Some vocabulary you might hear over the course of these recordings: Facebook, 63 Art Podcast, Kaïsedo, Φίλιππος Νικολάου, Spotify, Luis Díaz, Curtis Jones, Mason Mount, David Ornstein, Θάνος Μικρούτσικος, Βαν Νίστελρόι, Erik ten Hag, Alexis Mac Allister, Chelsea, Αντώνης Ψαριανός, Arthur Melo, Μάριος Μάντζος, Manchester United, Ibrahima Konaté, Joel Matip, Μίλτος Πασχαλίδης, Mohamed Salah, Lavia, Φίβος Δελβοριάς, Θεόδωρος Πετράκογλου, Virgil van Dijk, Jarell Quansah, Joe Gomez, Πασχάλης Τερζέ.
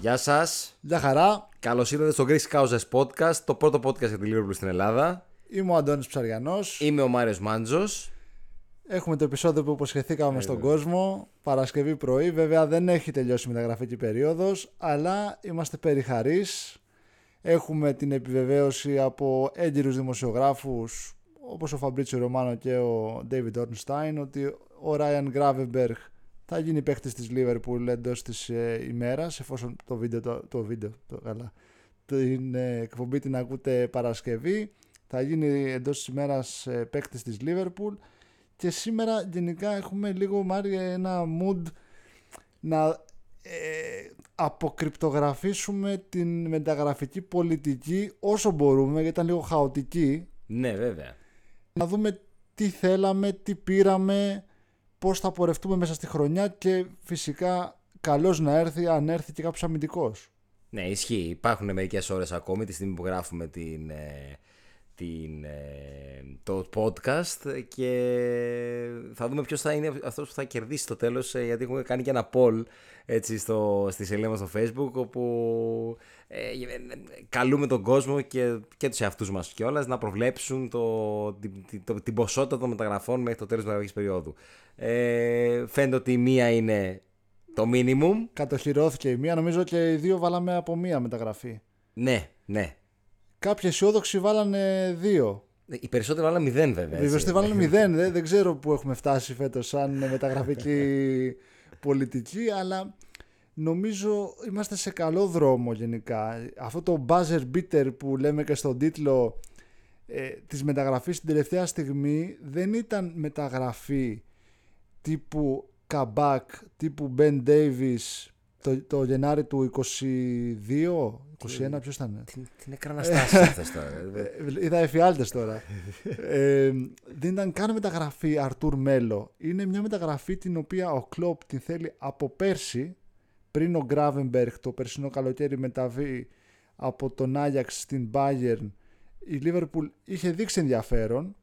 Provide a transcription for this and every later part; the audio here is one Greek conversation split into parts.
Γεια σας. Γεια χαρά. Καλώς ήρθατε στο Greek Scousers Podcast, το πρώτο podcast για τη Liverpool στην Ελλάδα. Είμαι ο Αντώνης Ψαριανός. Είμαι ο Μάριος Μάντζος. Έχουμε το επεισόδιο που υποσχεθήκαμε στον κόσμο, Παρασκευή πρωί. Βέβαια δεν έχει τελειώσει η μεταγραφική περίοδος, αλλά είμαστε περιχαρείς. Έχουμε την επιβεβαίωση από έγκυρους δημοσιογράφους, όπως ο Fabrizio Romano και ο David Ornstein, ότι ο Ryan Gravenberch θα γίνει παίκτης της Liverpool εντός της ημέρας, εφόσον την εκπομπή την ακούτε Παρασκευή. Θα γίνει εντός της ημέρας παίκτης της Liverpool. Και σήμερα γενικά έχουμε λίγο, Μάρι, ένα mood να αποκρυπτογραφήσουμε την μεταγραφική πολιτική όσο μπορούμε, γιατί ήταν λίγο χαοτική. Ναι, βέβαια. Να δούμε τι θέλαμε, τι πήραμε, πώς θα πορευτούμε μέσα στη χρονιά και φυσικά καλώς να έρθει, αν έρθει, και κάποιος αμυντικός. Ναι, ισχύει. Υπάρχουν μερικές ώρες ακόμη τη στιγμή που γράφουμε το podcast και θα δούμε ποιος θα είναι αυτός που θα κερδίσει στο τέλος, γιατί έχουμε κάνει και ένα poll έτσι, στη σελίδα μας στο Facebook, όπου καλούμε τον κόσμο και τους εαυτούς μας κιόλας να προβλέψουν την ποσότητα των μεταγραφών μέχρι το τέλος της μεταγραφικής περίοδου. Φαίνεται ότι η μία είναι το minimum. Κατοχυρώθηκε η μία, νομίζω, και οι δύο βάλαμε από μία μεταγραφή. Ναι, ναι. Κάποιοι αισιόδοξοι βάλανε 2. Οι περισσότεροι βάλανε 0, βέβαια. Οι περισσότεροι βάλανε 0. Δεν ξέρω πού έχουμε φτάσει φέτος σαν μεταγραφική πολιτική, αλλά νομίζω είμαστε σε καλό δρόμο γενικά. Αυτό το buzzer beater που λέμε και στον τίτλο της μεταγραφής στην τελευταία στιγμή δεν ήταν μεταγραφή τύπου Καμπάκ, τύπου Μπεν Ντέιβις το Γενάρη του 22. 21, ποιος ήταν. Την εκραναστάσεις αυτές τώρα. Είδα εφιάλτες τώρα. Δεν ήταν καν μεταγραφή Arthur Melo. Είναι μια μεταγραφή την οποία ο Κλοπ την θέλει από πέρσι, πριν ο Gravenberch το περσινό καλοκαίρι μεταβεί από τον Ajax στην Bayern. Η Liverpool είχε δείξει ενδιαφέρον.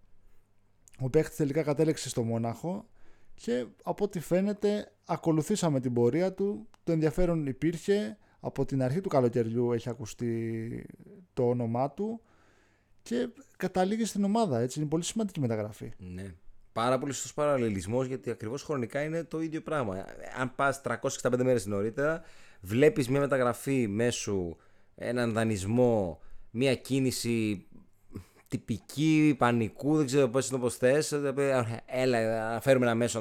Ο παίκτης τελικά κατέληξε στο Μόναχο και από ό,τι φαίνεται ακολουθήσαμε την πορεία του. Το ενδιαφέρον υπήρχε. Από την αρχή του καλοκαιριού έχει ακουστεί το όνομά του και καταλήγει στην ομάδα. Έτσι. Είναι πολύ σημαντική μεταγραφή. Ναι. Πάρα πολύ σωστός παραλληλισμός, γιατί ακριβώς χρονικά είναι το ίδιο πράγμα. Αν πας 365 μέρες νωρίτερα, βλέπεις μια μεταγραφή μέσω έναν δανεισμό, μια κίνηση τυπική, πανικού, δεν ξέρω πώς θες. Έλα, να φέρουμε ένα μέσο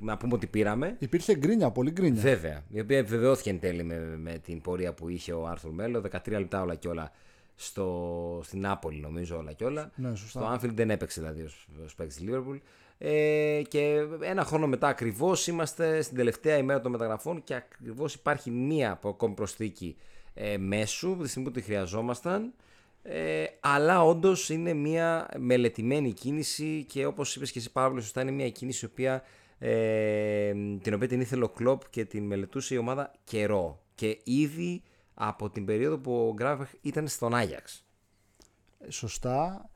να πούμε ότι πήραμε. Υπήρχε γκρίνια, πολύ γκρίνια. Βέβαια, η οποία επιβεβαιώθηκε εν τέλει με την πορεία που είχε ο Άρθουρ Μέλο. 13 λεπτά όλα και όλα στην Νάπολη, νομίζω, όλα και όλα. Ναι, σωστά. Στο Anfield δεν έπαιξε δηλαδή ως παίκτης της Liverpool. Και ένα χρόνο μετά ακριβώς είμαστε στην τελευταία ημέρα των μεταγραφών και ακριβώς υπάρχει μία ακόμη προσθήκη μέσου, τη στιγμή που τη χρειαζόμασταν. Αλλά όντως είναι μια μελετημένη κίνηση και όπως είπες και εσύ πάρα πολύ σωστά, είναι μια κίνηση η οποία, την οποία την ήθελε ο Κλοπ και την μελετούσε η ομάδα καιρό, και ήδη από την περίοδο που ο Γκράβεχ ήταν στον Άγιαξ. Σωστά.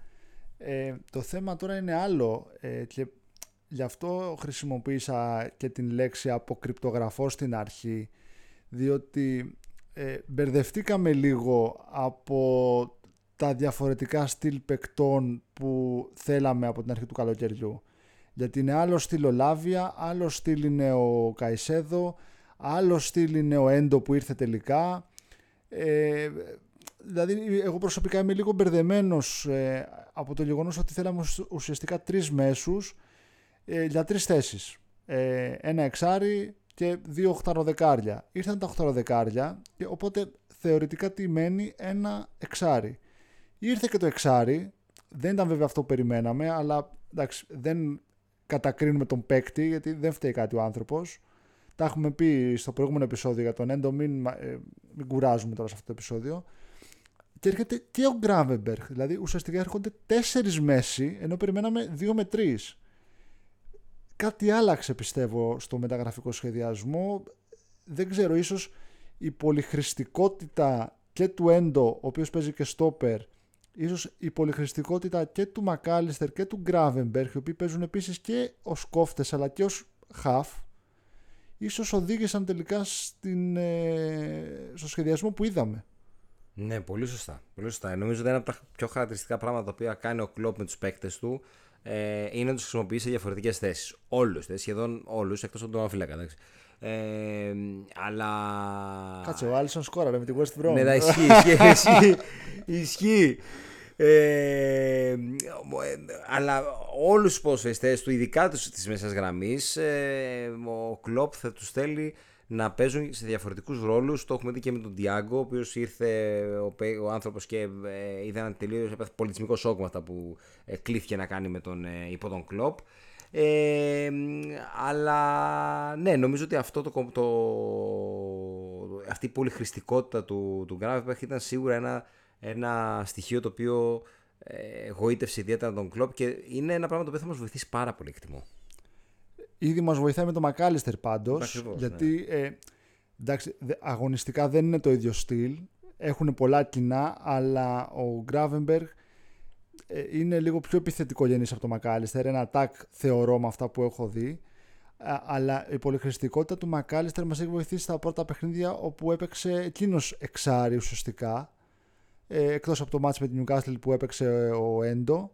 Το θέμα τώρα είναι άλλο, και γι' αυτό χρησιμοποίησα και την λέξη αποκρυπτογραφώ στην αρχή, διότι μπερδευτήκαμε λίγο από τα διαφορετικά στυλ παικτών που θέλαμε από την αρχή του καλοκαιριού. Γιατί είναι άλλο στυλ ο Λάβια, άλλο στυλ είναι ο Καϊσέδο, άλλο στυλ είναι ο Έντο που ήρθε τελικά. Δηλαδή εγώ προσωπικά είμαι λίγο μπερδεμένος από το γεγονός ότι θέλαμε ουσιαστικά 3 μέσους για 3 θέσεις. Ένα εξάρι και 2 οχταροδεκάρια. Ήρθαν τα οχταροδεκάρια, και οπότε θεωρητικά τι μένει? Ένα εξάρι. Ήρθε και το εξάρι, δεν ήταν βέβαια αυτό που περιμέναμε, αλλά εντάξει, δεν κατακρίνουμε τον παίκτη, γιατί δεν φταίει κάτι ο άνθρωπος. Τα έχουμε πει στο προηγούμενο επεισόδιο για τον Έντο, μην κουράζουμε τώρα σε αυτό το επεισόδιο. Και έρχεται και ο Gravenberch, δηλαδή ουσιαστικά έρχονται 4 μέση, ενώ περιμέναμε 2 με 3. Κάτι άλλαξε, πιστεύω, στο μεταγραφικό σχεδιασμό. Δεν ξέρω, ίσως η πολυχρηστικότητα και του Έντο, ο οποίος παίζει και στόπερ, ίσως η πολυχρηστικότητα και του Μακάλιστερ και του Gravenberch, οι οποίοι παίζουν επίσης και ως κόφτες αλλά και ως χαφ, ίσως οδήγησαν τελικά στο σχεδιασμό που είδαμε. Ναι, πολύ σωστά. Πολύ σωστά. Νομίζω ότι ένα από τα πιο χαρακτηριστικά πράγματα τα οποία κάνει ο Κλοπ με τους παίκτες του είναι να τους χρησιμοποιεί σε διαφορετικές θέσεις. Όλους, σχεδόν όλους, εκτός από τον τερματοφύλακα. Εντάξει. Αλλά. Κάτσε, ο Άλισον σκόραρε με την West Brom. Ναι, τα ισχύει. Αλλά όλους τους ποδοσφαιριστές του, ειδικά τους της μέσας γραμμής, ο Κλοπ θα τους θέλει να παίζουν σε διαφορετικούς ρόλους. Το έχουμε δει και με τον Τιάγκο, ο οποίος ήρθε ο άνθρωπος και είδε ένα τελείως πολιτισμικό σοκ με αυτά που κλήθηκε να κάνει με τον, υπό τον Κλοπ. Αλλά ναι, νομίζω ότι αυτό αυτή η πολυχρηστικότητα του Γκράβενμπερχ ήταν σίγουρα ένα στοιχείο το οποίο γοήτευσε ιδιαίτερα τον Κλοπ και είναι ένα πράγμα το οποίο θα μας βοηθήσει πάρα πολύ, εκτιμώ. Ήδη μας βοηθάει με τον Mac Allister πάντως, γιατί ναι. Εντάξει, αγωνιστικά δεν είναι το ίδιο στυλ, έχουν πολλά κοινά, αλλά ο Gravenberch είναι λίγο πιο επιθετικό γεννής από τον Mac Allister, ένα τάκ θεωρώ με αυτά που έχω δει, αλλά η πολυχρηστικότητα του Mac Allister μας έχει βοηθήσει στα πρώτα παιχνίδια όπου έπαιξε εκείνος εξάρι ουσιαστικά, εκτός από το μάτς με την Newcastle που έπαιξε ο Endo,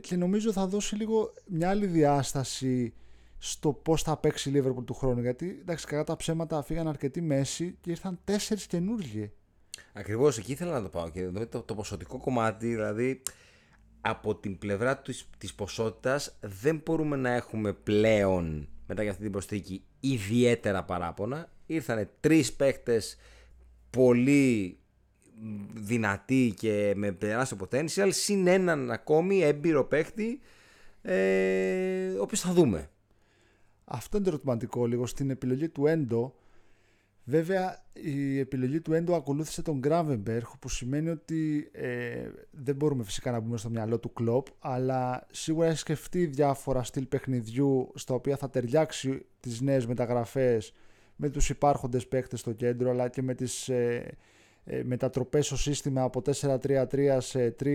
και νομίζω θα δώσει λίγο μια άλλη διάσταση στο πώς θα παίξει η Liverpool του χρόνου, γιατί εντάξει, κατά τα ψέματα φύγαν αρκετοί μέση και ήρθαν 4 καινούργοι. Ακριβώς, εκεί ήθελα να το πάω, και το ποσοτικό κομμάτι, δηλαδή από την πλευρά της ποσότητας δεν μπορούμε να έχουμε πλέον μετά για αυτή την προσθήκη ιδιαίτερα παράπονα. Ήρθανε 3 παίκτες πολύ δυνατή και με τεράστιο potential, συν έναν ακόμη έμπειρο παίκτη, ο οποίος θα δούμε. Αυτό είναι το ερωτηματικό λίγο στην επιλογή του Έντο. Βέβαια η επιλογή του Έντο ακολούθησε τον Gravenberch, που σημαίνει ότι δεν μπορούμε φυσικά να μπούμε στο μυαλό του Κλοπ, αλλά σίγουρα έχει σκεφτεί διάφορα στυλ παιχνιδιού στα οποία θα ταιριάξει τις νέες μεταγραφές με τους υπάρχοντες παίκτες στο κέντρο, αλλά και με τις μετατροπές στο σύστημα από 4-3-3 σε 3-4-3.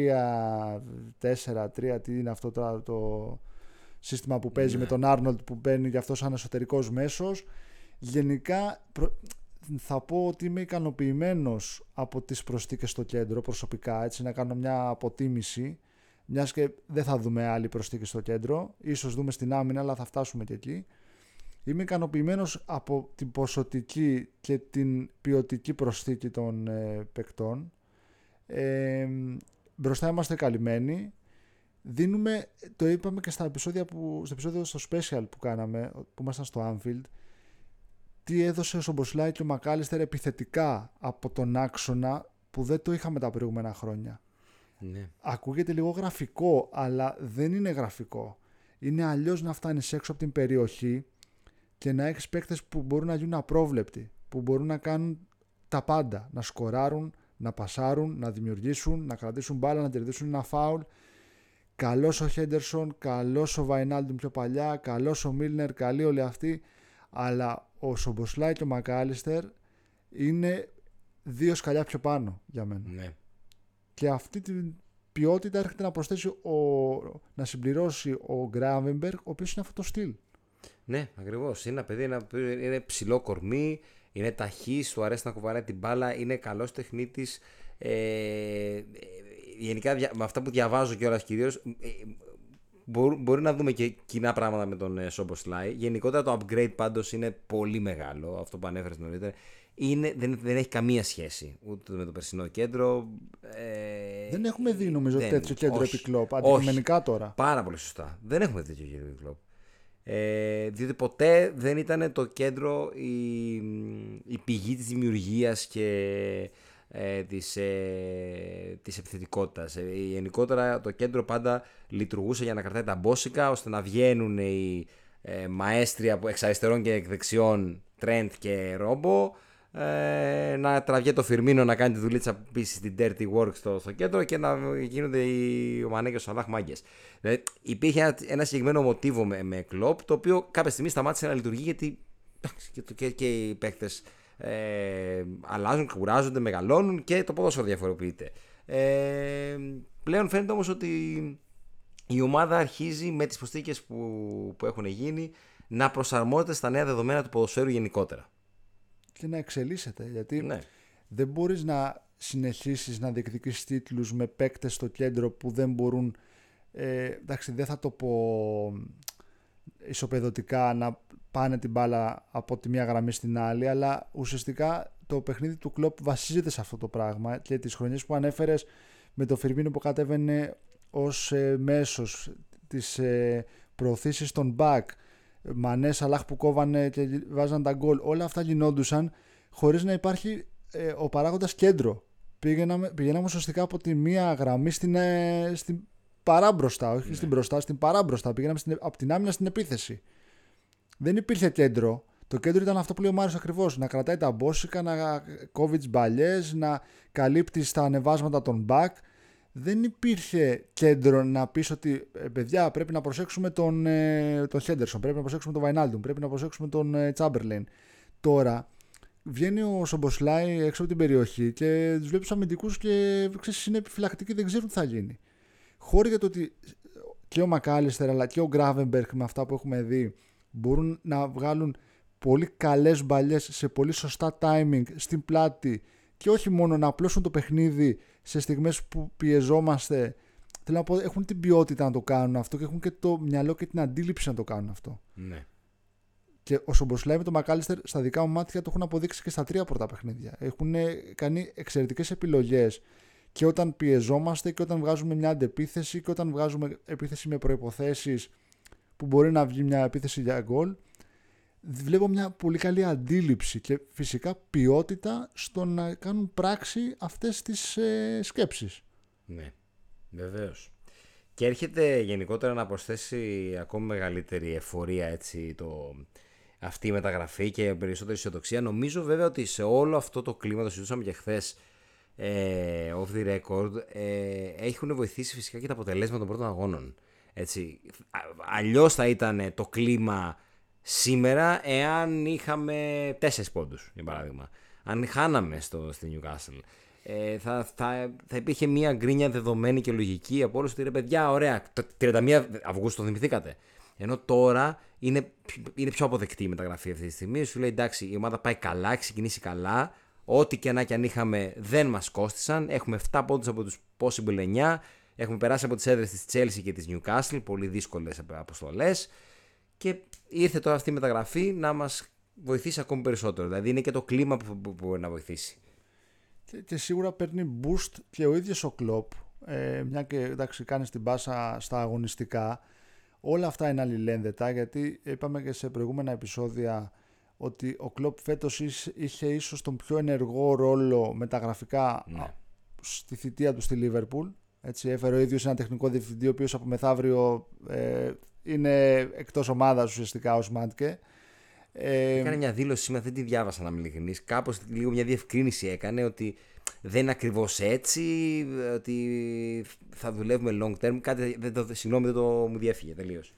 Τι είναι αυτό το σύστημα που παίζει με τον Άρνολντ, που μπαίνει γι' αυτό σαν εσωτερικός μέσος. Γενικά θα πω ότι είμαι ικανοποιημένος από τις προσθήκες στο κέντρο προσωπικά, έτσι να κάνω μια αποτίμηση, μιας και δεν θα δούμε άλλη προσθήκη στο κέντρο, ίσως δούμε στην άμυνα, αλλά θα φτάσουμε και εκεί. Είμαι ικανοποιημένος από την ποσοτική και την ποιοτική προσθήκη των παικτών. Μπροστά είμαστε καλυμμένοι. Δίνουμε, το είπαμε και στα επεισόδια στο επεισόδιο στο special που κάναμε, που ήμασταν στο Anfield, τι έδωσε ο Σομποσλάι και ο Mac Allister επιθετικά από τον άξονα, που δεν το είχαμε τα προηγούμενα χρόνια. Ναι. Ακούγεται λίγο γραφικό, αλλά δεν είναι γραφικό. Είναι αλλιώς να φτάνεις έξω από την περιοχή και να έχεις παίκτες που μπορούν να γίνουν απρόβλεπτοι, που μπορούν να κάνουν τα πάντα, να σκοράρουν, να πασάρουν, να δημιουργήσουν, να κρατήσουν μπάλα, να κερδίσουν ένα φάουλ. Καλός ο Χέντερσον, καλός ο Βαϊνάλντουμ πιο παλιά, καλός ο Μίλνερ, καλοί όλοι αυτοί, αλλά ο Σομποσλάι και ο Mac Allister είναι 2 σκαλιά πιο πάνω για μένα. Ναι. Και αυτή την ποιότητα έρχεται να προσθέσει να συμπληρώσει ο Gravenberch, ο οποίος είναι αυτό το στυλ. Ναι, ακριβώς. Είναι ένα παιδί, είναι ψηλό κορμί, είναι ταχύς, του αρέσει να κουβαλάει την μπάλα, είναι καλός τεχνίτης. Γενικά, με αυτά που διαβάζω κιόλας κυρίως, μπορεί να δούμε και κοινά πράγματα με τον Σομποσλάι. Γενικότερα το upgrade πάντως είναι πολύ μεγάλο, αυτό που ανέφερες νωρίτερα. Δεν έχει καμία σχέση ούτε με το περσινό κέντρο. Δεν έχουμε δει νομίζω τέτοιο κέντρο επί Κλοπ, αντικειμενικά τώρα. Πάρα πολύ σωστά. Δεν έχουμε δει τέτοιο κέντρο επί Κλοπ. Διότι ποτέ δεν ήταν το κέντρο η πηγή της δημιουργίας και της επιθετικότητας. Γενικότερα το κέντρο πάντα λειτουργούσε για να κρατάει τα μπόσικα, ώστε να βγαίνουν οι μαέστρια εξ αριστερών και εκ δεξιών, Trent και Ρόμπο, να τραβιέται το Φιρμίνο να κάνει τη δουλίτσα πίσω στην dirty work στο κέντρο και να γίνονται ο Μανέ και ο Σαλάχ μάγκες. Δηλαδή υπήρχε ένα συγκεκριμένο μοτίβο με Κλοπ, το οποίο κάποια στιγμή σταμάτησε να λειτουργεί, γιατί και οι παίκτες αλλάζουν, κουράζονται, μεγαλώνουν και το ποδόσφαιρο διαφοροποιείται. Πλέον φαίνεται όμως ότι η ομάδα αρχίζει με τις προσθήκες που έχουν γίνει να προσαρμόζεται στα νέα δεδομένα του ποδοσφαίρου γενικότερα. και να εξελίσσεται. Γιατί δεν μπορείς να συνεχίσεις να διεκδικείς τίτλους με παίκτες στο κέντρο που δεν μπορούν, εντάξει, δεν θα το πω ισοπεδωτικά, να πάνε την μπάλα από τη μία γραμμή στην άλλη, αλλά ουσιαστικά το παιχνίδι του Κλοπ βασίζεται σε αυτό το πράγμα. Και τις χρονιές που ανέφερες με το Φιρμίνο που κατέβαινε ως μέσος, τις προωθήσεις των back, Μανέ, Σαλάχ που κόβανε και βάζαν τα γκολ, όλα αυτά γινόντουσαν χωρίς να υπάρχει ο παράγοντας κέντρο. Πηγαίναμε ουσιαστικά από τη μία γραμμή στην παράμπροστα, όχι στην μπροστά, στην παράμπροστα. Πήγαμε από την άμυνα στην επίθεση. Δεν υπήρχε κέντρο. Το κέντρο ήταν αυτό που λέει ο Μάριος ακριβώς. Να κρατάει τα μπόσικα, να κόβει τις μπαλιές, να καλύπτει στα ανεβάσματα των back. Δεν υπήρχε κέντρο να πεις ότι παιδιά, πρέπει να προσέξουμε τον Χέντερσον, πρέπει να προσέξουμε τον Βαϊνάλντουμ, πρέπει να προσέξουμε τον Τσάμπερλεν. Τώρα βγαίνει ο Σομποσλάι έξω από την περιοχή και τους βλέπει τους αμυντικούς και ξέρεις, είναι επιφυλακτικοί, δεν ξέρουν τι θα γίνει. Χώρη για το ότι και ο Mac Allister αλλά και ο Gravenberch με αυτά που έχουμε δει μπορούν να βγάλουν πολύ καλές μπαλιές σε πολύ σωστά timing στην πλάτη και όχι μόνο να απλώσουν το παιχνίδι σε στιγμές που πιεζόμαστε. Θέλω να πω, έχουν την ποιότητα να το κάνουν αυτό και έχουν και το μυαλό και την αντίληψη να το κάνουν αυτό. Ναι. Και ο Σομποσλάι με τον Mac Allister στα δικά μου μάτια το έχουν αποδείξει και στα τρία πρώτα παιχνίδια. Έχουν κάνει εξαιρετικές επιλογές και όταν πιεζόμαστε και όταν βγάζουμε μια αντεπίθεση και όταν βγάζουμε επίθεση με προϋποθέσεις που μπορεί να βγει μια επίθεση για γκολ. Βλέπω μια πολύ καλή αντίληψη και φυσικά ποιότητα στο να κάνουν πράξη αυτές τις σκέψεις. Ναι, βεβαίως. Και έρχεται γενικότερα να προσθέσει ακόμη μεγαλύτερη εφορία έτσι, αυτή η μεταγραφή και περισσότερη αισιοδοξία. Νομίζω βέβαια ότι σε όλο αυτό το κλίμα, το συζητούσαμε και χθες off the record, έχουν βοηθήσει φυσικά και τα αποτελέσματα των πρώτων αγώνων. Έτσι. Αλλιώς θα ήταν το κλίμα σήμερα εάν είχαμε 4 πόντους, για παράδειγμα. Αν χάναμε στη Newcastle, θα υπήρχε μια γκρίνια δεδομένη και λογική από όλους ότι ρε παιδιά, ωραία, το 31 Αυγούστου το θυμηθήκατε. Ενώ τώρα είναι πιο αποδεκτή η μεταγραφή αυτή τη στιγμή. Σου λέει εντάξει, η ομάδα πάει καλά, έχει ξεκινήσει καλά. Ό,τι και να κι αν είχαμε δεν μας κόστησαν. Έχουμε 7 πόντους από τους possible 9. Έχουμε περάσει από τις έδρες της Chelsea και της Newcastle, πολύ δύσκολες αποστολές. Και ήρθε τώρα αυτή η μεταγραφή να μας βοηθήσει ακόμη περισσότερο. Δηλαδή είναι και το κλίμα που μπορεί να βοηθήσει. Και σίγουρα παίρνει boost και ο ίδιος ο Κλοπ. Μια και εντάξει, κάνεις την πάσα στα αγωνιστικά. Όλα αυτά είναι αλληλένδετα, γιατί είπαμε και σε προηγούμενα επεισόδια ότι ο Κλοπ φέτος είχε ίσως τον πιο ενεργό ρόλο μεταγραφικά στη θητεία του στη Liverpool. Έτσι, έφερε ο ίδιος ένα τεχνικό διευθυντή, ο οποίος από μεθαύριο είναι εκτός ομάδας ουσιαστικά ως Μάντκε. Έκανε μια δήλωση σήμερα, δεν τη διάβασα να μην ειλικρινής. Κάπως λίγο μια διευκρίνηση έκανε ότι δεν είναι ακριβώς έτσι, ότι θα δουλεύουμε long term. Κάτι, συγγνώμη, δεν το μου διέφυγε τελείως.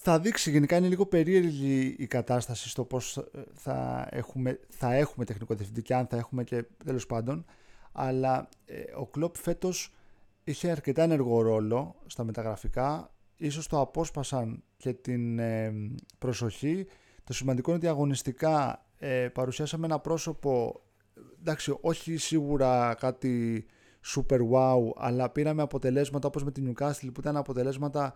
Θα δείξει γενικά, είναι λίγο περίεργη η κατάσταση στο πώς θα έχουμε τεχνικό διευθυντή και αν θα έχουμε και τέλος πάντων. Αλλά ο Κλοπ φέτος είχε αρκετά ενεργό ρόλο στα μεταγραφικά. Ίσως το απόσπασαν και την προσοχή. Το σημαντικό είναι ότι αγωνιστικά παρουσιάσαμε ένα πρόσωπο, εντάξει, όχι σίγουρα κάτι super wow, αλλά πήραμε αποτελέσματα όπως με την Newcastle που ήταν αποτελέσματα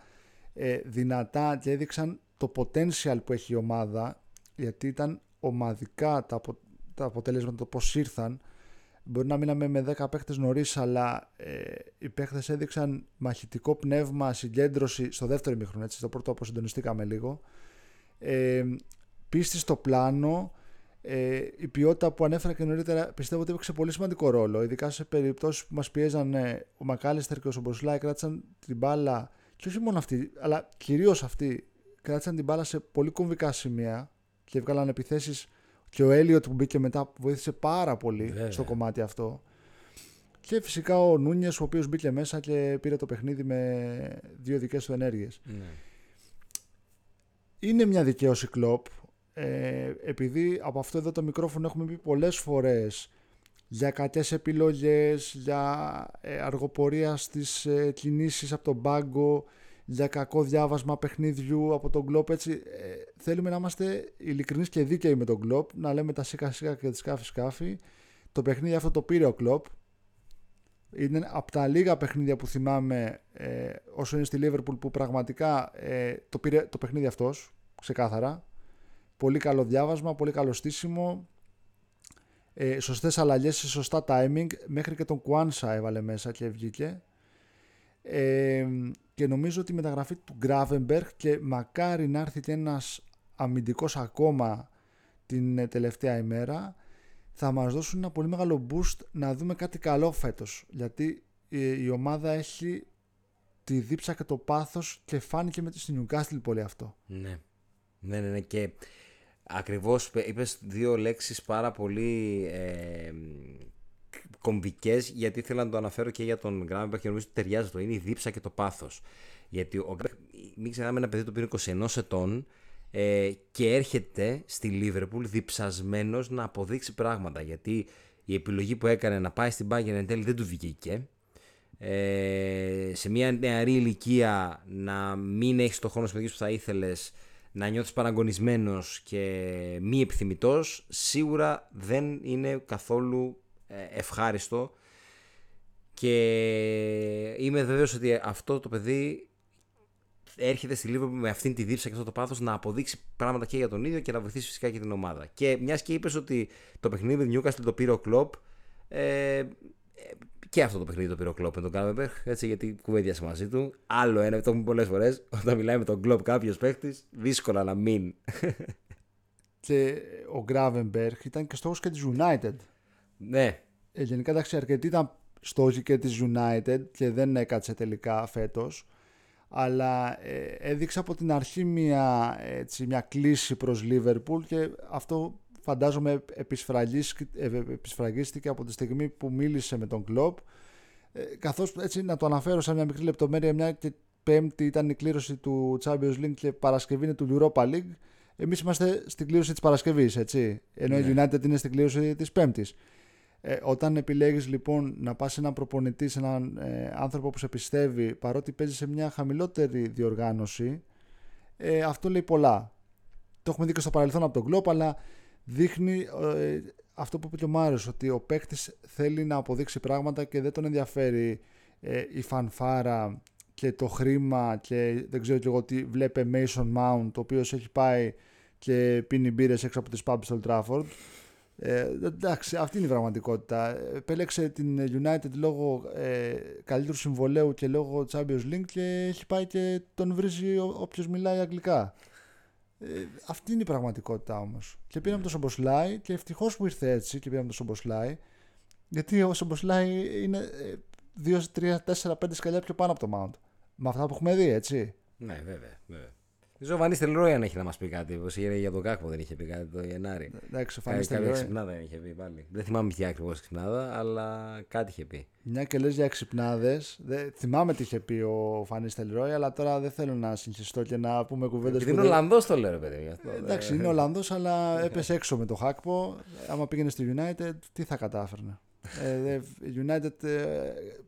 δυνατά και έδειξαν το potential που έχει η ομάδα, γιατί ήταν ομαδικά τα αποτελέσματα, το πώς ήρθαν. Μπορεί να μείναμε με 10 παίχτες νωρίς, αλλά οι παίχτες έδειξαν μαχητικό πνεύμα, συγκέντρωση στο δεύτερο ημίχρονο. Στο πρώτο αποσυντονιστήκαμε λίγο. Πίστη στο πλάνο. Η ποιότητα που ανέφερα και νωρίτερα πιστεύω ότι έπαιξε πολύ σημαντικό ρόλο. Ειδικά σε περιπτώσεις που μας πιέζαν ο Mac Allister και ο Σομποσλάι, κράτησαν την μπάλα. Και όχι μόνο αυτοί, αλλά κυρίως αυτοί κράτησαν την μπάλα σε πολύ κομβικά σημεία και βγάλαν επιθέσεις. Και ο Έλιοτ που μπήκε μετά βοήθησε πάρα πολύ στο κομμάτι αυτό. Και φυσικά ο Νούνιες, ο οποίος μπήκε μέσα και πήρε το παιχνίδι με 2 δικές του ενέργειες. Είναι μια δικαίωση Κλοπ. Επειδή από αυτό εδώ το μικρόφωνο έχουμε πει πολλές φορές για κακές επιλογές, για αργοπορία στις κινήσεις από τον πάγκο, για κακό διάβασμα παιχνίδιου από τον Κλοπ. Έτσι, θέλουμε να είμαστε ειλικρινείς και δίκαιοι με τον Κλοπ, να λέμε τα σίκα σίκα και τη σκάφη σκάφη. Το παιχνίδι αυτό το πήρε ο Κλοπ. Είναι από τα λίγα παιχνίδια που θυμάμαι όσο είναι στη Liverpool που πραγματικά το πήρε το παιχνίδι αυτός ξεκάθαρα. Πολύ καλό διάβασμα, πολύ καλό στήσιμο, σωστές αλλαγές, σωστά timing, μέχρι και τον Quansah έβαλε μέσα και βγήκε. Και νομίζω ότι η μεταγραφή του Gravenberch, και μακάρι να έρθει και ένας αμυντικός ακόμα την τελευταία ημέρα, θα μας δώσουν ένα πολύ μεγάλο boost να δούμε κάτι καλό φέτος, γιατί η ομάδα έχει τη δίψα και το πάθος και φάνηκε με τη Newcastle πολύ αυτό. Ναι. Ναι, και ακριβώς είπες δύο λέξεις πάρα πολύ κομβικές, γιατί ήθελα να το αναφέρω και για τον Gravenberch και νομίζω ότι ταιριάζει το. Είναι η δίψα και το πάθος. Γιατί ο Gravenberch, μην ξεχνάμε, ένα παιδί το οποίο είναι 21 ετών και έρχεται στη Λίβερπουλ διψασμένος να αποδείξει πράγματα. Γιατί η επιλογή που έκανε να πάει στην Bayern εν τέλει δεν του βγήκε. Σε μια νεαρή ηλικία να μην έχεις το χρόνο που θα ήθελες, να νιώθεις παραγωνισμένος και μη επιθυμητός, σίγουρα δεν είναι καθόλου ευχάριστο, και είμαι βέβαιος ότι αυτό το παιδί έρχεται στη Liverpool με αυτήν τη δίψα και αυτό το πάθος να αποδείξει πράγματα και για τον ίδιο και να βοηθήσει φυσικά και την ομάδα. Και μιας και είπες ότι το παιχνίδι με Newcastle το πήρε ο Κλοπ, και αυτό το παιχνίδι το πήρε ο Κλοπ με τον Gravenberch, έτσι, γιατί κουβέντιασε μαζί του. Άλλο ένα, το έχουμε πολλές φορές, όταν μιλάει με τον Κλοπ κάποιος παίχτης, δύσκολα να μην. Και ο Gravenberch ήταν και στόχος και της United. Ναι. Γενικά, εντάξει, αρκετοί ήταν στόχοι και της United και δεν έκατσε τελικά φέτος. Αλλά έδειξε από την αρχή μια κλίση προς Liverpool, και αυτό φαντάζομαι επισφραγίστηκε από τη στιγμή που μίλησε με τον Κλοπ, καθώς, έτσι να το αναφέρω σαν μια μικρή λεπτομέρεια, μια και Πέμπτη ήταν η κλήρωση του Champions League και Παρασκευή είναι του Europa League. Εμείς είμαστε στην κλήρωση της Παρασκευής, έτσι, ενώ η United είναι στην κλήρωση της Πέμπτης. Όταν επιλέγεις λοιπόν να πας σε έναν προπονητή, σε έναν άνθρωπο που σε πιστεύει, παρότι παίζει σε μια χαμηλότερη διοργάνωση, αυτό λέει πολλά. Το έχουμε δει και στο παρελθόν από τον Κλοπ, αλλά δείχνει αυτό που είπε και ο Μάριος, ότι ο παίκτης θέλει να αποδείξει πράγματα και δεν τον ενδιαφέρει η φανφάρα και το χρήμα και δεν ξέρω κι εγώ τι. Βλέπε Mason Mount, ο οποίος έχει πάει και πίνει μπύρες έξω από τις pubs στο Old Trafford. Εντάξει, αυτή είναι η πραγματικότητα. Επέλεξε την United λόγω καλύτερου συμβολέου και λόγω Champions League και έχει πάει και τον βρίζει όποιος μιλάει αγγλικά. Αυτή είναι η πραγματικότητα όμως. Και πήραμε το Σομποσλάι, και ευτυχώς που ήρθε έτσι και πήραμε το Σομποσλάι, γιατί ο Σομποσλάι είναι 2, 3, 4, 5 σκαλιά πιο πάνω από το Mount. Με αυτά που έχουμε δει, έτσι. Ναι, βέβαια. Ζω Βαν Νίστελρόι αν έχει να μας πει κάτι. Όπως για τον Κάκπο δεν είχε πει κάτι το Γενάρη. Εντάξει, ο Βαν Νίστελρόι. Κάποια ξυπνάδα είχε πει πάλι. Δεν θυμάμαι τι ακριβώς ξυπνάδα, αλλά κάτι είχε πει. Μια και λες για ξυπνάδες. Θυμάμαι τι είχε πει ο Βαν Νίστελρόι, αλλά τώρα δεν θέλω να συγχυστώ και να πούμε κουβέντες. Είναι Ολλανδός το λέω, παιδί. Εντάξει, είναι Ολλανδός, αλλά έπεσε έξω με τον Κάκπο. Άμα πήγαινε στη United, τι θα κατάφερνε. Η United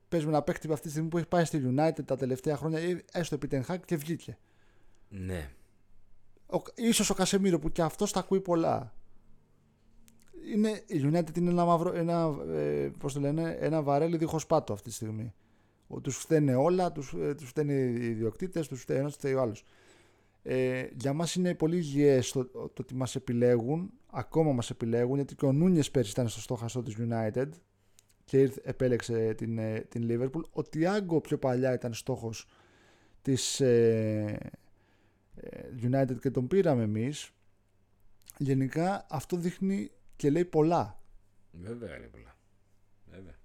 παίζει με ένα παίκτη αυτή τη στιγμή που έχει πάει στη United τα τελευταία χρόνια, έστω επί Ten Hag, και βγήκε. Ναι. Ίσως ο Κασεμίρο, που και αυτός τα ακούει πολλά. Η United είναι ένα μαύρο, ένα βαρέλι δίχως πάτο αυτή τη στιγμή. Τους φταίνε όλα, τους φταίνε οι ιδιοκτήτες, τους φταίνε ένας, τους φταίνε ο άλλος. Για μας είναι πολύ υγιές το ότι μας επιλέγουν, ακόμα μας επιλέγουν, γιατί και ο Νούνιες πέρσι ήταν στο στόχαστό της United και επέλεξε την Liverpool. Ο Τιάγκο πιο παλιά ήταν στόχος της United και τον πήραμε εμείς. Γενικά αυτό δείχνει και λέει πολλά. Βέβαια λέει πολλά. Βέβαια.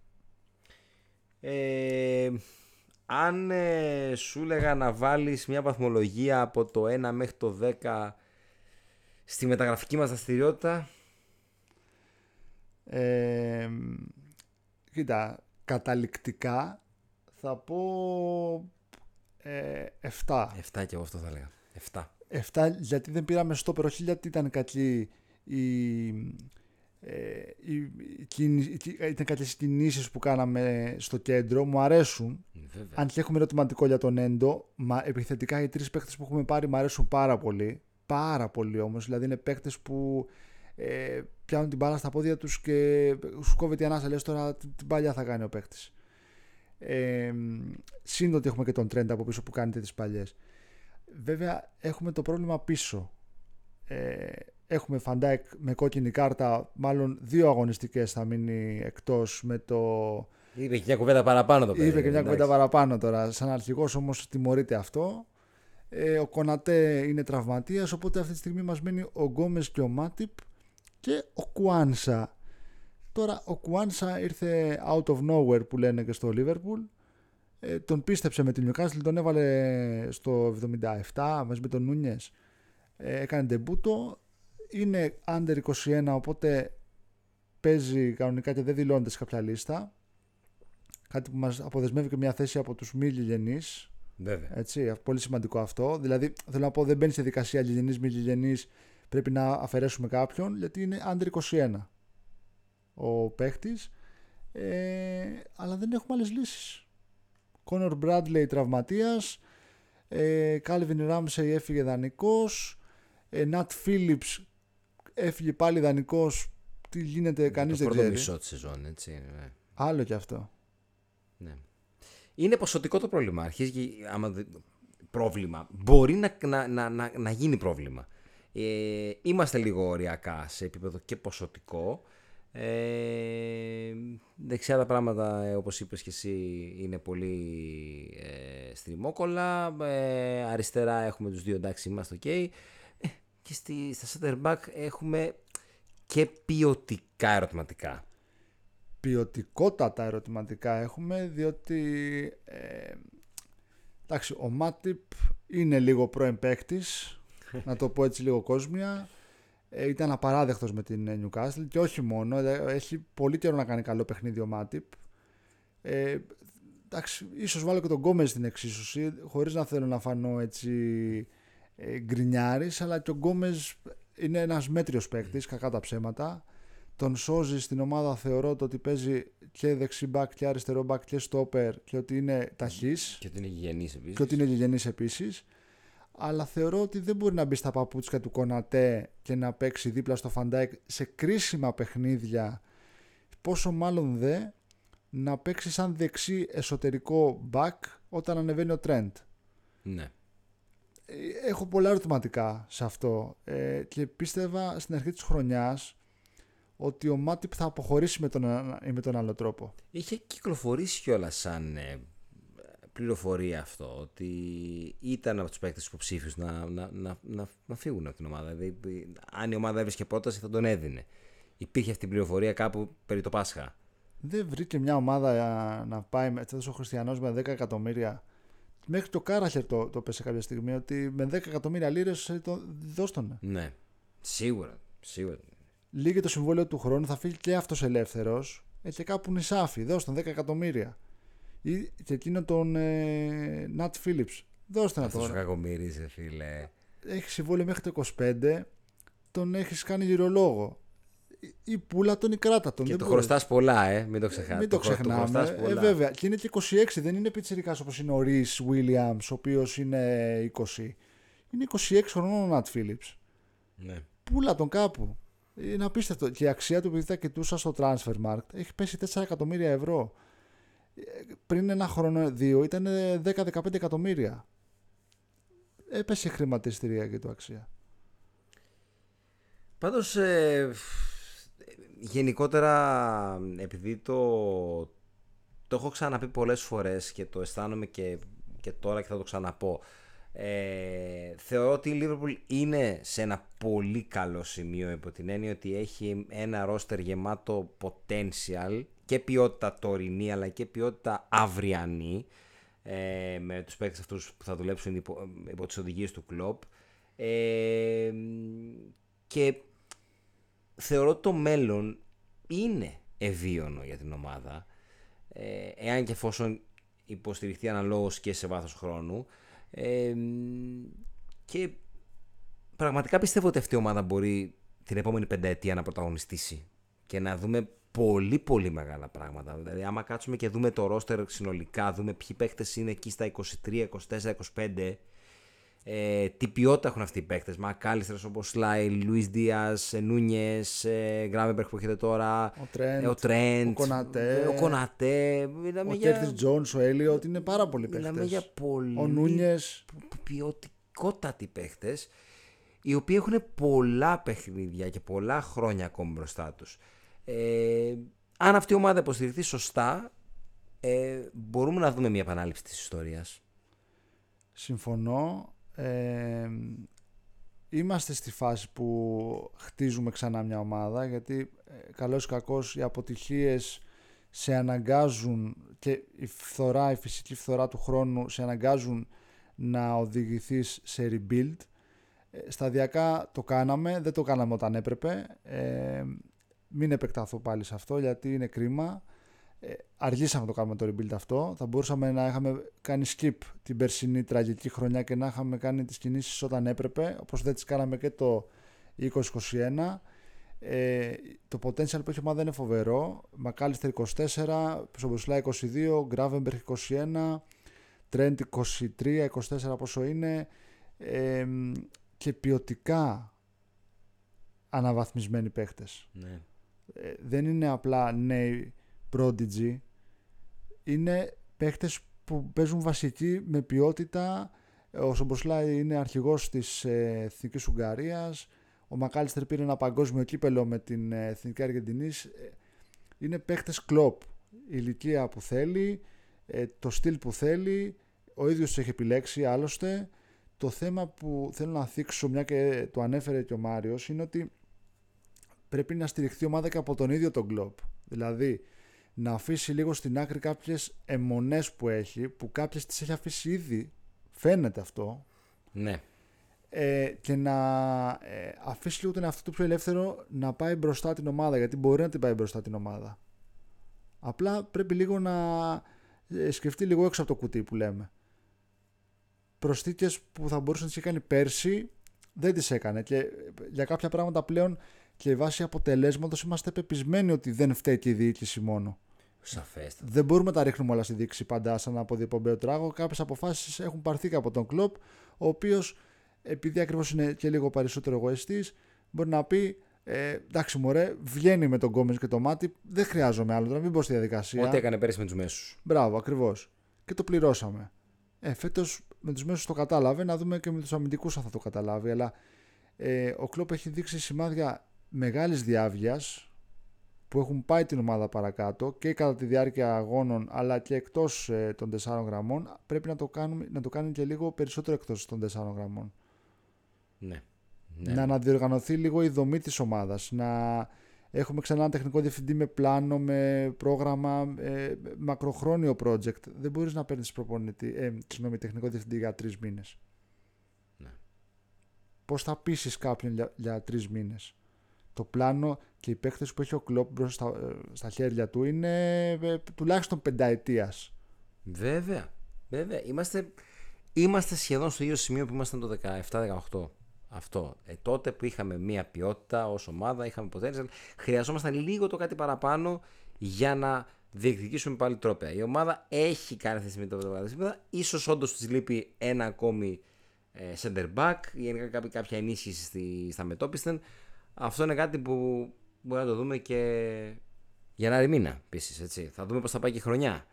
Αν σου έλεγα να βάλεις μια βαθμολογία από το 1 μέχρι το 10 στη μεταγραφική μας δραστηριότητα, κοίτα, καταληκτικά θα πω 7. 7 και εγώ αυτό θα έλεγα. 7, γιατί δεν πήραμε στόπερ, όχι γιατί ήταν κακή οι κινήσεις που κάναμε στο κέντρο, μου αρέσουν, Αν και έχουμε ερωτηματικό για τον Έντο, μα επιθετικά οι τρεις παίκτες που έχουμε πάρει μου αρέσουν πάρα πολύ. Πάρα πολύ όμως. Δηλαδή είναι παίκτες που πιάνουν την μπάλα στα πόδια τους και σου κόβεται η ανάσα. Λες τώρα την παλιά θα κάνει ο παίκτης. Σύντομα ότι έχουμε και τον Τρέντα από πίσω που κάνετε τις παλιές. Βέβαια έχουμε το πρόβλημα πίσω. Έχουμε Van Dijk με κόκκινη κάρτα, μάλλον δύο αγωνιστικές θα μείνει εκτός με το... Είπε και μια κουβέντα παραπάνω το παιδί. Είπε και μια κουβέντα παραπάνω τώρα. Σαν αρχηγός όμως τιμωρείται αυτό. Ο Κονατέ είναι τραυματίας, οπότε αυτή τη στιγμή μας μείνει ο Γκόμες και ο Μάτιπ και ο Κουάνσα. Τώρα ο Κουάνσα ήρθε out of nowhere που λένε και στο Liverpool. Τον πίστεψε με την Newcastle, τον έβαλε στο 77 μαζί με τον Νούνιες. Έκανε ντεμπούτο. Είναι under 21, οπότε παίζει κανονικά και δεν δηλώνεται σε κάποια λίστα. Κάτι που μας αποδεσμεύει και μια θέση από τους μη λιγενείς. Βέβαια. Έτσι, πολύ σημαντικό αυτό. Δηλαδή, θέλω να πω, δεν μπαίνει στη δικασία λιγενείς, μη λιγενείς. Πρέπει να αφαιρέσουμε κάποιον, γιατί είναι under 21 ο παίχτης. Αλλά δεν έχουμε άλλες λύσεις. Κόνορ Μπράντλεϊ τραυματίας. Κάλβιν Ράμσεϊ έφυγε δανεικός. Νατ Phillips έφυγε πάλι δανεικός. Τι γίνεται, κανείς δεν ξέρει. Το πρώτο μισό της σεζόν, έτσι. Ναι. Άλλο κι αυτό. Ναι. Είναι ποσοτικό το πρόβλημα. Αρχίζει άμα πρόβλημα. Μπορεί να γίνει πρόβλημα. Είμαστε λίγο οριακά σε επίπεδο και ποσοτικό. Δεξιά τα πράγματα, όπως είπες και εσύ, είναι πολύ στριμόκολα. Αριστερά έχουμε τους δύο, εντάξει, είμαστε οκ. Και στα center back έχουμε και ποιοτικά ερωτηματικά. Ποιοτικότατα ερωτηματικά έχουμε, διότι εντάξει, ο Μάτιπ είναι λίγο πρώην παίκτης, να το πω έτσι λίγο κόσμια. Ήταν απαράδεκτος με την Newcastle και όχι μόνο, έχει πολύ καιρό να κάνει καλό παιχνίδι ο Μάτιπ. Εντάξει, ίσως βάλω και τον Γκόμες στην εξίσωση, χωρίς να θέλω να φανώ έτσι γκρινιάρης, αλλά και ο Γκόμες είναι ένας μέτριος παίκτης, κακά τα ψέματα. Τον σώζει στην ομάδα, θεωρώ, το ότι παίζει και δεξί μπακ και αριστερό μπακ και στόπερ και ότι είναι ταχύς. Και ότι είναι γηγενής επίσης. Αλλά θεωρώ ότι δεν μπορεί να μπει στα παπούτσια του Κονατέ και να παίξει δίπλα στο Van Dijk σε κρίσιμα παιχνίδια. Πόσο μάλλον δε να παίξει σαν δεξί εσωτερικό μπακ όταν ανεβαίνει ο Trent. Ναι. Έχω πολλά ερωτηματικά σε αυτό. Και πίστευα στην αρχή της χρονιάς ότι ο Μάτιπ θα αποχωρήσει με τον άλλο τρόπο. Είχε κυκλοφορήσει κιόλας σαν πληροφορία αυτό, ότι ήταν από τους παίκτες υποψήφιους να φύγουν από την ομάδα. Δηλαδή, αν η ομάδα έβρισκε πρόταση θα τον έδινε. Υπήρχε αυτή η πληροφορία κάπου περί το Πάσχα. Δεν βρήκε μια ομάδα να πάει με ο Χριστιανός με 10 εκατομμύρια. Μέχρι το Κάραχερ το πέσε κάποια στιγμή, ότι με 10 εκατομμύρια λίρες δώστονε. Ναι, σίγουρα. Λύγει το συμβόλαιο του χρόνου, θα φύγει και αυτός ελεύθερος. Και κάπου νησάφι, δώσ' τον 10 εκατομμύρια. Ή και εκείνο τον Νατ Phillips. Δώσ' τον αυτός. Αυτός κακομύριζε, φίλε. Έχει συμβόλαιο μέχρι το 25, τον έχεις κάνει γυρολόγο. Ή πουλά τον ή κράτα τον. Και το χρωστάς πολλά, μην το ξεχνάμε. Μην το ξεχνάμε. Βέβαια, και είναι και 26, δεν είναι πιτσιρικάς όπως είναι ο Ρις Williams, ο οποίος είναι 20. Είναι 26 χρονών ο Νατ Phillips. Ναι. Πουλά τον κάπου. Είναι απίστευτο. Και η αξία του, επειδή τα κοιτούσα στο Transfermarkt, έχει πέσει 4 εκατομμύρια ευρώ. Πριν ένα χρόνο, δύο, ήταν 10-15 εκατομμύρια. Έπεσε η χρηματιστηρία και το αξία. Πάντως, γενικότερα, επειδή το έχω ξαναπεί πολλές φορές και το αισθάνομαι και τώρα και θα το ξαναπώ, θεωρώ ότι η Liverpool είναι σε ένα πολύ καλό σημείο, υπό την έννοια ότι έχει ένα roster γεμάτο potential και ποιότητα τωρινή αλλά και ποιότητα αυριανή, με τους παίκτες αυτούς που θα δουλέψουν υπό τις οδηγίες του Klopp, και θεωρώ το μέλλον είναι ευίωνο για την ομάδα, εάν και εφόσον υποστηριχθεί αναλόγως και σε βάθος χρόνου. Και πραγματικά πιστεύω ότι αυτή η ομάδα μπορεί την επόμενη πενταετία να πρωταγωνιστήσει και να δούμε πολύ πολύ μεγάλα πράγματα. Δηλαδή άμα κάτσουμε και δούμε το roster συνολικά, δούμε ποιοι παίχτες είναι εκεί στα 23, 24, 25, τι ποιότητα έχουν αυτοί οι παίχτες. Μακ Άλιστερς όπως Σλάι, Λουίς Δίας, Νούνιες, Γκράβενμπερχ που έχετε τώρα, ο Τρέντ, ο Κονατέ, ο Κέρτις Τζόνς, ο Έλιοτ, είναι πάρα πολλοί παίχτες. Ο Νούνιες. Ποιοτικότατοι παίχτες, οι οποίοι έχουν πολλά παιχνίδια και πολλά χρόνια ακόμη μπροστά τους. Αν αυτή η ομάδα υποστηριχθεί σωστά, μπορούμε να δούμε μια επανάληψη της ιστορίας. Συμφωνώ. Είμαστε στη φάση που χτίζουμε ξανά μια ομάδα, γιατί καλώς ή κακώς οι αποτυχίες σε αναγκάζουν και η φθορά, η φυσική φθορά του χρόνου σε αναγκάζουν να οδηγηθείς σε rebuild. Σταδιακά το κάναμε, δεν το κάναμε όταν έπρεπε. Μην επεκταθώ πάλι σε αυτό γιατί είναι κρίμα. Αργήσαμε να το κάνουμε το rebuild αυτό. Θα μπορούσαμε να είχαμε κάνει skip την περσινή τραγική χρονιά και να είχαμε κάνει τις κινήσεις όταν έπρεπε, όπως δεν τις κάναμε και το 2021. Το potential που έχει ομάδα είναι φοβερό. Μακάλιστερ 24, Σομποσλά 22, Γκράβενμπερχ 21, Τρέντ 23, 24 πόσο είναι, και ποιοτικά αναβαθμισμένοι παίχτες. Ναι. Δεν είναι απλά νέοι prodigy, είναι παίχτες που παίζουν βασική με ποιότητα. Ο Σομποσλάι είναι αρχηγός της Εθνικής Ουγγαρίας, ο Μακάλιστερ πήρε ένα παγκόσμιο κύπελο με την Εθνική Αργεντινής. Είναι παίχτες Κλοπ, η ηλικία που θέλει, το στυλ που θέλει, ο ίδιος τους έχει επιλέξει άλλωστε. Το θέμα που θέλω να θίξω, μια και το ανέφερε και ο Μάριος, είναι ότι πρέπει να στηριχθεί η ομάδα και από τον ίδιο τον Κλοπ. Δηλαδή να αφήσει λίγο στην άκρη κάποιες αιμονές που έχει, που κάποιες τις έχει αφήσει ήδη, φαίνεται αυτό. Ναι. Και να αφήσει λίγο τον εαυτό του πιο ελεύθερο να πάει μπροστά την ομάδα, γιατί μπορεί να την πάει μπροστά την ομάδα. Απλά πρέπει λίγο να σκεφτεί λίγο έξω από το κουτί που λέμε. Προσθήκες που θα μπορούσε να τις είχε κάνει πέρσι δεν τις έκανε, και για κάποια πράγματα πλέον και βάσει αποτελέσματος είμαστε πεπισμένοι ότι δεν φταίει και η διοίκηση μόνο. Σαφέστα. Δεν μπορούμε να τα ρίχνουμε όλα στη διοίκηση πάντα σαν από διεπομπαίο τράγο. Κάποιες αποφάσεις έχουν πάρθει και από τον Κλοπ, ο οποίος επειδή ακριβώς είναι και λίγο περισσότερο εγωιστής, μπορεί να πει εντάξει μωρέ, βγαίνει με τον Γκόμες και το Μάτι, δεν χρειάζομαι άλλο, να μην μπω στη διαδικασία. Ό,τι έκανε πέρσι με τους μέσους. Μπράβο, ακριβώς. Και το πληρώσαμε. Φέτος με τους μέσους το κατάλαβε, να δούμε και με τους αμυντικούς αν θα το καταλάβει. Αλλά ο Κλοπ έχει δείξει σημάδια μεγάλης διάβγειας που έχουν πάει την ομάδα παρακάτω και κατά τη διάρκεια αγώνων αλλά και εκτός των 4 γραμμών. Πρέπει να το κάνει και λίγο περισσότερο εκτός των 4 γραμμών. Ναι. Να αναδιοργανωθεί λίγο η δομή της ομάδας. Να έχουμε ξανά ένα τεχνικό διευθυντή με πλάνο, με πρόγραμμα, μακροχρόνιο project. Δεν μπορείς να παίρνεις τεχνικό διευθυντή για 3 μήνες. Ναι. Πώς θα πείσεις κάποιον για 3 μήνες. Το πλάνο και οι παίκτες που έχει ο Κλοπ στα χέρια του είναι τουλάχιστον πενταετίας. Βέβαια. Είμαστε σχεδόν στο ίδιο σημείο που ήμασταν το 17-18. Αυτό. Τότε που είχαμε μία ποιότητα ως ομάδα, είχαμε potential, χρειαζόμασταν λίγο το κάτι παραπάνω για να διεκδικήσουμε πάλι τρόπαια. Η ομάδα έχει κάνει θέση με το βδομάδα. Ίσως όντως της λείπει ένα ακόμη center back, γενικά κάποια ενίσχυση στα μετώπιστεν. Αυτό είναι κάτι που μπορεί να το δούμε και Γενάρη μήνα επίσης, έτσι. Θα δούμε πώς θα πάει και η χρονιά.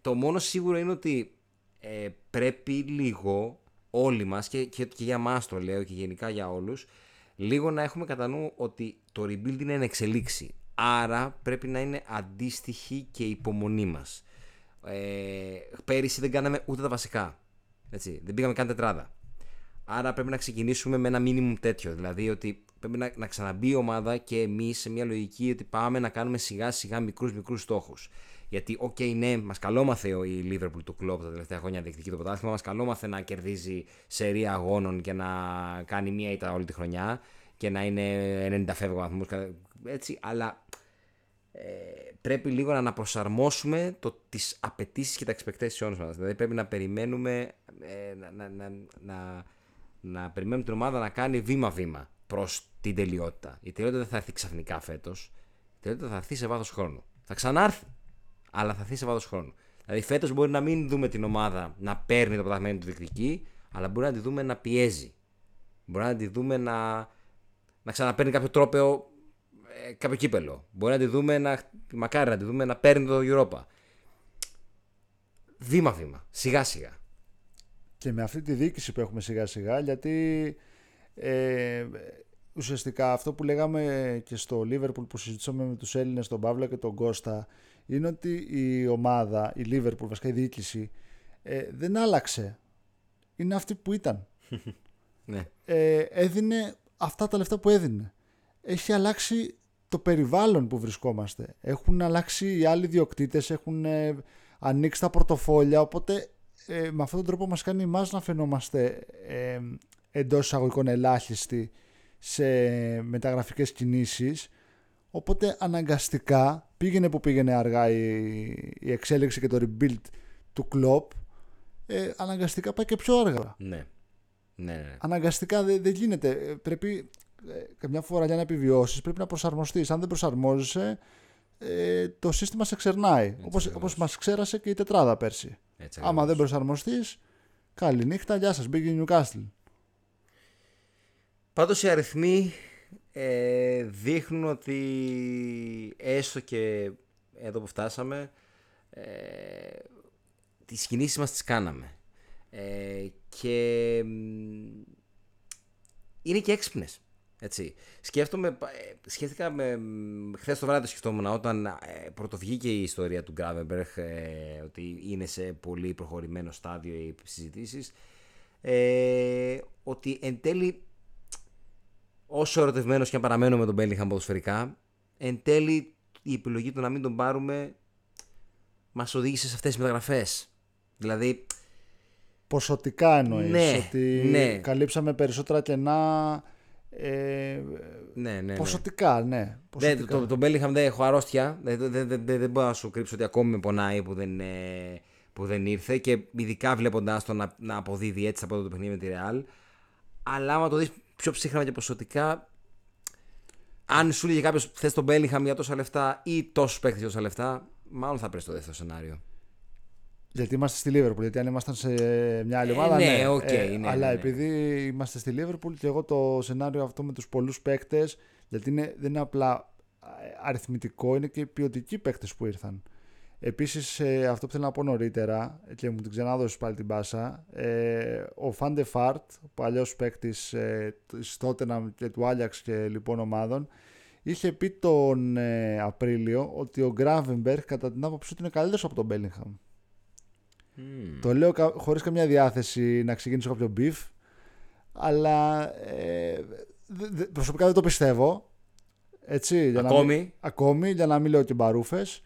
Το μόνο σίγουρο είναι ότι πρέπει λίγο όλοι μας και για μας το λέω και γενικά για όλους, λίγο να έχουμε κατά νου ότι το rebuild είναι εν εξελίξη. Άρα πρέπει να είναι αντίστοιχη και η υπομονή μας. Πέρυσι δεν κάναμε ούτε τα βασικά. Έτσι, δεν πήγαμε καν τετράδα. Άρα πρέπει να ξεκινήσουμε με ένα μίνιμουμ τέτοιο. Δηλαδή ότι πρέπει να ξαναμπεί η ομάδα και εμείς σε μια λογική ότι πάμε να κάνουμε σιγά σιγά μικρούς στόχους. Γιατί, ναι, μας καλόμαθε η Liverpool του Klopp τα τελευταία χρόνια να διεκδικεί το πρωτάθλημα, μας καλόμαθε να κερδίζει σερία αγώνων και να κάνει μία ήττα όλη τη χρονιά και να είναι 90 φεύγω βαθμούς, έτσι. Αλλά πρέπει λίγο να αναπροσαρμόσουμε τις απαιτήσεις και τα expectations μας. Δηλαδή πρέπει να περιμένουμε να περιμένουμε την ομάδα να κάνει βήμα-βήμα προς την τελειότητα. Η τελειότητα δεν θα έρθει ξαφνικά φέτος. Τελικά θα έρθει σε βάθος χρόνου. Θα ξανάρθει, αλλά θα έρθει σε βάθος χρόνου. Δηλαδή, φέτος μπορεί να μην δούμε την ομάδα να παίρνει το πρωτάθλημα του διεκδικεί, αλλά μπορεί να τη δούμε να πιέζει. Μπορεί να τη δούμε να ξαναπαίρνει κάποιο τρόπαιο, κάποιο κύπελο. Μπορεί να τη δούμε μακάρι να τη δούμε να παίρνει το Europa. Βήμα-βήμα, σιγά-σιγά. Και με αυτή τη διοίκηση που έχουμε σιγά-σιγά, γιατί ουσιαστικά αυτό που λέγαμε και στο Liverpool που συζητήσαμε με τους Έλληνες, τον Παύλα και τον Κώστα, είναι ότι η ομάδα, η Liverpool, βασικά η διοίκηση, δεν άλλαξε. Είναι αυτή που ήταν. Έδινε αυτά τα λεφτά που έδινε. Έχει αλλάξει το περιβάλλον που βρισκόμαστε. Έχουν αλλάξει οι άλλοι διοκτήτες, έχουν ανοίξει τα πορτοφόλια, οπότε με αυτόν τον τρόπο μας κάνει εμάς να φαινόμαστε εντός εισαγωγικών ελάχιστοι σε μεταγραφικές κινήσεις, οπότε αναγκαστικά πήγαινε που πήγαινε αργά η εξέλιξη και το rebuild του Klopp, αναγκαστικά πάει και πιο αργά. Ναι. Αναγκαστικά δεν γίνεται. Πρέπει καμιά φορά για να επιβιώσεις πρέπει να προσαρμοστείς. Αν δεν προσαρμόζεσαι, το σύστημα σε ξερνάει, όπως μας ξέρασε και η τετράδα πέρσι. Έτσι, άμα δεν προσαρμοστείς, καλή νύχτα, γεια σας, μπήκε η Newcastle. Πάντως οι αριθμοί δείχνουν ότι έστω και εδώ που φτάσαμε, τις κινήσεις μας τις κάναμε και είναι και έξυπνες. Έτσι. Σκέφτηκα χθες το βράδυ το σκεφτόμουν όταν πρωτοβγήκε η ιστορία του Gravenberch ότι είναι σε πολύ προχωρημένο στάδιο οι συζητήσεις, ότι εν τέλει όσο ερωτευμένος και αν παραμένω με τον Bellingham ποδοσφαιρικά, εν τέλει η επιλογή του να μην τον πάρουμε μας οδήγησε σε αυτές τις μεταγραφές. Δηλαδή ποσοτικά εννοείς? Ότι καλύψαμε περισσότερα κενά. Ναι. Ποσοτικά, ναι. Τον Bellingham δεν έχω αρρώστια. Δεν μπορώ να σου κρύψω ότι ακόμη με πονάει που δεν ήρθε, και ειδικά βλέποντάς τον να αποδίδει έτσι από το παιχνίδι με τη Real. Αλλά άμα το δεις πιο ψύχραμα και ποσοτικά, αν σου λέει κάποιος θες τον Bellingham για τόσα λεφτά ή τόσους παίκτες για τόσα λεφτά, μάλλον θα πρέπει το δεύτερο σενάριο. Γιατί είμαστε στη Liverpool, γιατί αν ήμασταν σε μια άλλη ομάδα. Αλλά επειδή είμαστε στη Liverpool, και εγώ το σενάριο αυτό με τους πολλούς παίκτες, γιατί δεν είναι απλά αριθμητικό, είναι και ποιοτικοί παίκτες που ήρθαν. Επίσης, αυτό που θέλω να πω νωρίτερα, και μου την ξανάδωσες πάλι την μπάσα, ο Van de Vaart, ο παλιός παίκτης της Tottenham και του Ajax και λοιπόν ομάδων, είχε πει τον Απρίλιο ότι ο Gravenberch κατά την άποψή του είναι καλύτερος από τον Bellingham. Το λέω χωρίς καμιά διάθεση να ξεκινήσω κάποιο beef, αλλά προσωπικά δεν το πιστεύω. Έτσι, για να μην λέω και μπαρούφες.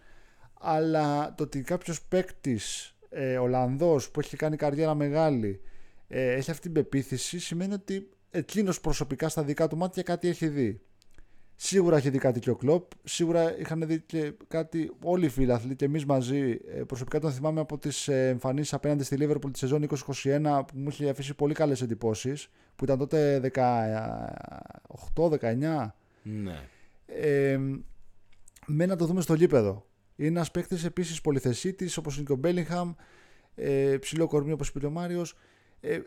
Αλλά το ότι κάποιος παίκτης Ολλανδός που έχει κάνει καριέρα μεγάλη έχει αυτή την πεποίθηση, σημαίνει ότι εκείνος προσωπικά στα δικά του μάτια κάτι έχει δει. Σίγουρα είχε δει κάτι και ο Κλοπ, σίγουρα είχαν δει και κάτι όλοι οι φιλαθλοί και εμείς μαζί. Προσωπικά τον θυμάμαι από τις εμφανίσεις απέναντι στη Liverpool τη σεζόν 2021 που μου είχε αφήσει πολύ καλές εντυπώσεις, που ήταν τότε 18-19. Ναι. Να το δούμε στο γήπεδο. Είναι ένας παίκτης επίσης πολυθεσίτης, όπως είναι και ο Μπέλιγχαμ, ψηλό κορμί όπως είπε ο Μάριος.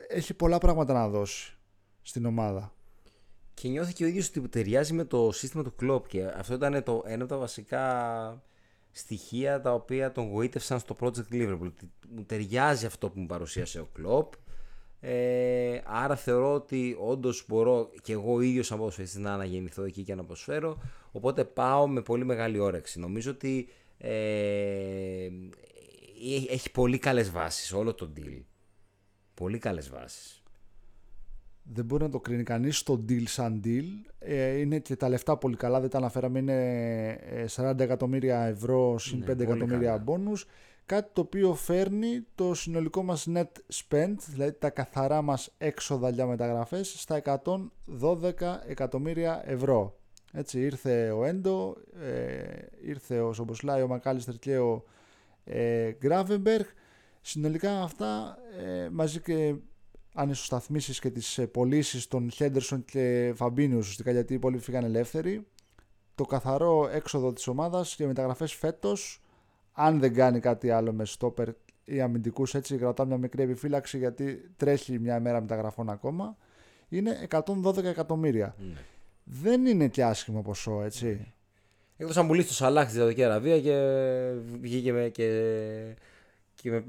Έχει πολλά πράγματα να δώσει στην ομάδα. Και νιώθει και ο ίδιος ότι ταιριάζει με το σύστημα του Klopp, και αυτό ήταν ένα από τα βασικά στοιχεία τα οποία τον γοήτευσαν στο Project Liverpool. Μου ταιριάζει αυτό που μου παρουσίασε ο Klopp, άρα θεωρώ ότι όντως μπορώ και εγώ ίδιος σαν ποδοσφαιριστής να αναγεννηθώ εκεί και να προσφέρω, οπότε πάω με πολύ μεγάλη όρεξη. Νομίζω ότι έχει πολύ καλές βάσεις όλο το deal. Πολύ καλές βάσεις. Δεν μπορεί να το κρίνει κανείς το deal σαν deal. Είναι και τα λεφτά πολύ καλά, δεν τα αναφέραμε. Είναι 40 εκατομμύρια ευρώ συν 5 εκατομμύρια bonus. Κάτι το οποίο φέρνει το συνολικό μας net spend, δηλαδή τα καθαρά μας έξοδα για μεταγραφές, στα 112 εκατομμύρια ευρώ. Έτσι, ήρθε ο Έντο, ήρθε ο Σομποσλάι, ο Μακάλιστερ και ο Gravenberch. Συνολικά αυτά μαζί και αν ισοσταθμίσεις και τις πωλήσεις των Henderson και Φαμπίνιου, ουσιαστικά γιατί οι υπόλοιποι φύγαν ελεύθεροι, το καθαρό έξοδο της ομάδας για μεταγραφές φέτος, αν δεν κάνει κάτι άλλο με στόπερ ή αμυντικούς, έτσι κρατάμε μια μικρή επιφύλαξη γιατί τρέχει μια μέρα μεταγραφών ακόμα, είναι 112 εκατομμύρια. Mm. Δεν είναι και άσχημο ποσό, έτσι. Mm. Εκτός αν πουλήσει το Σαλάχ στη Σαουδική Αραβία και βγήκε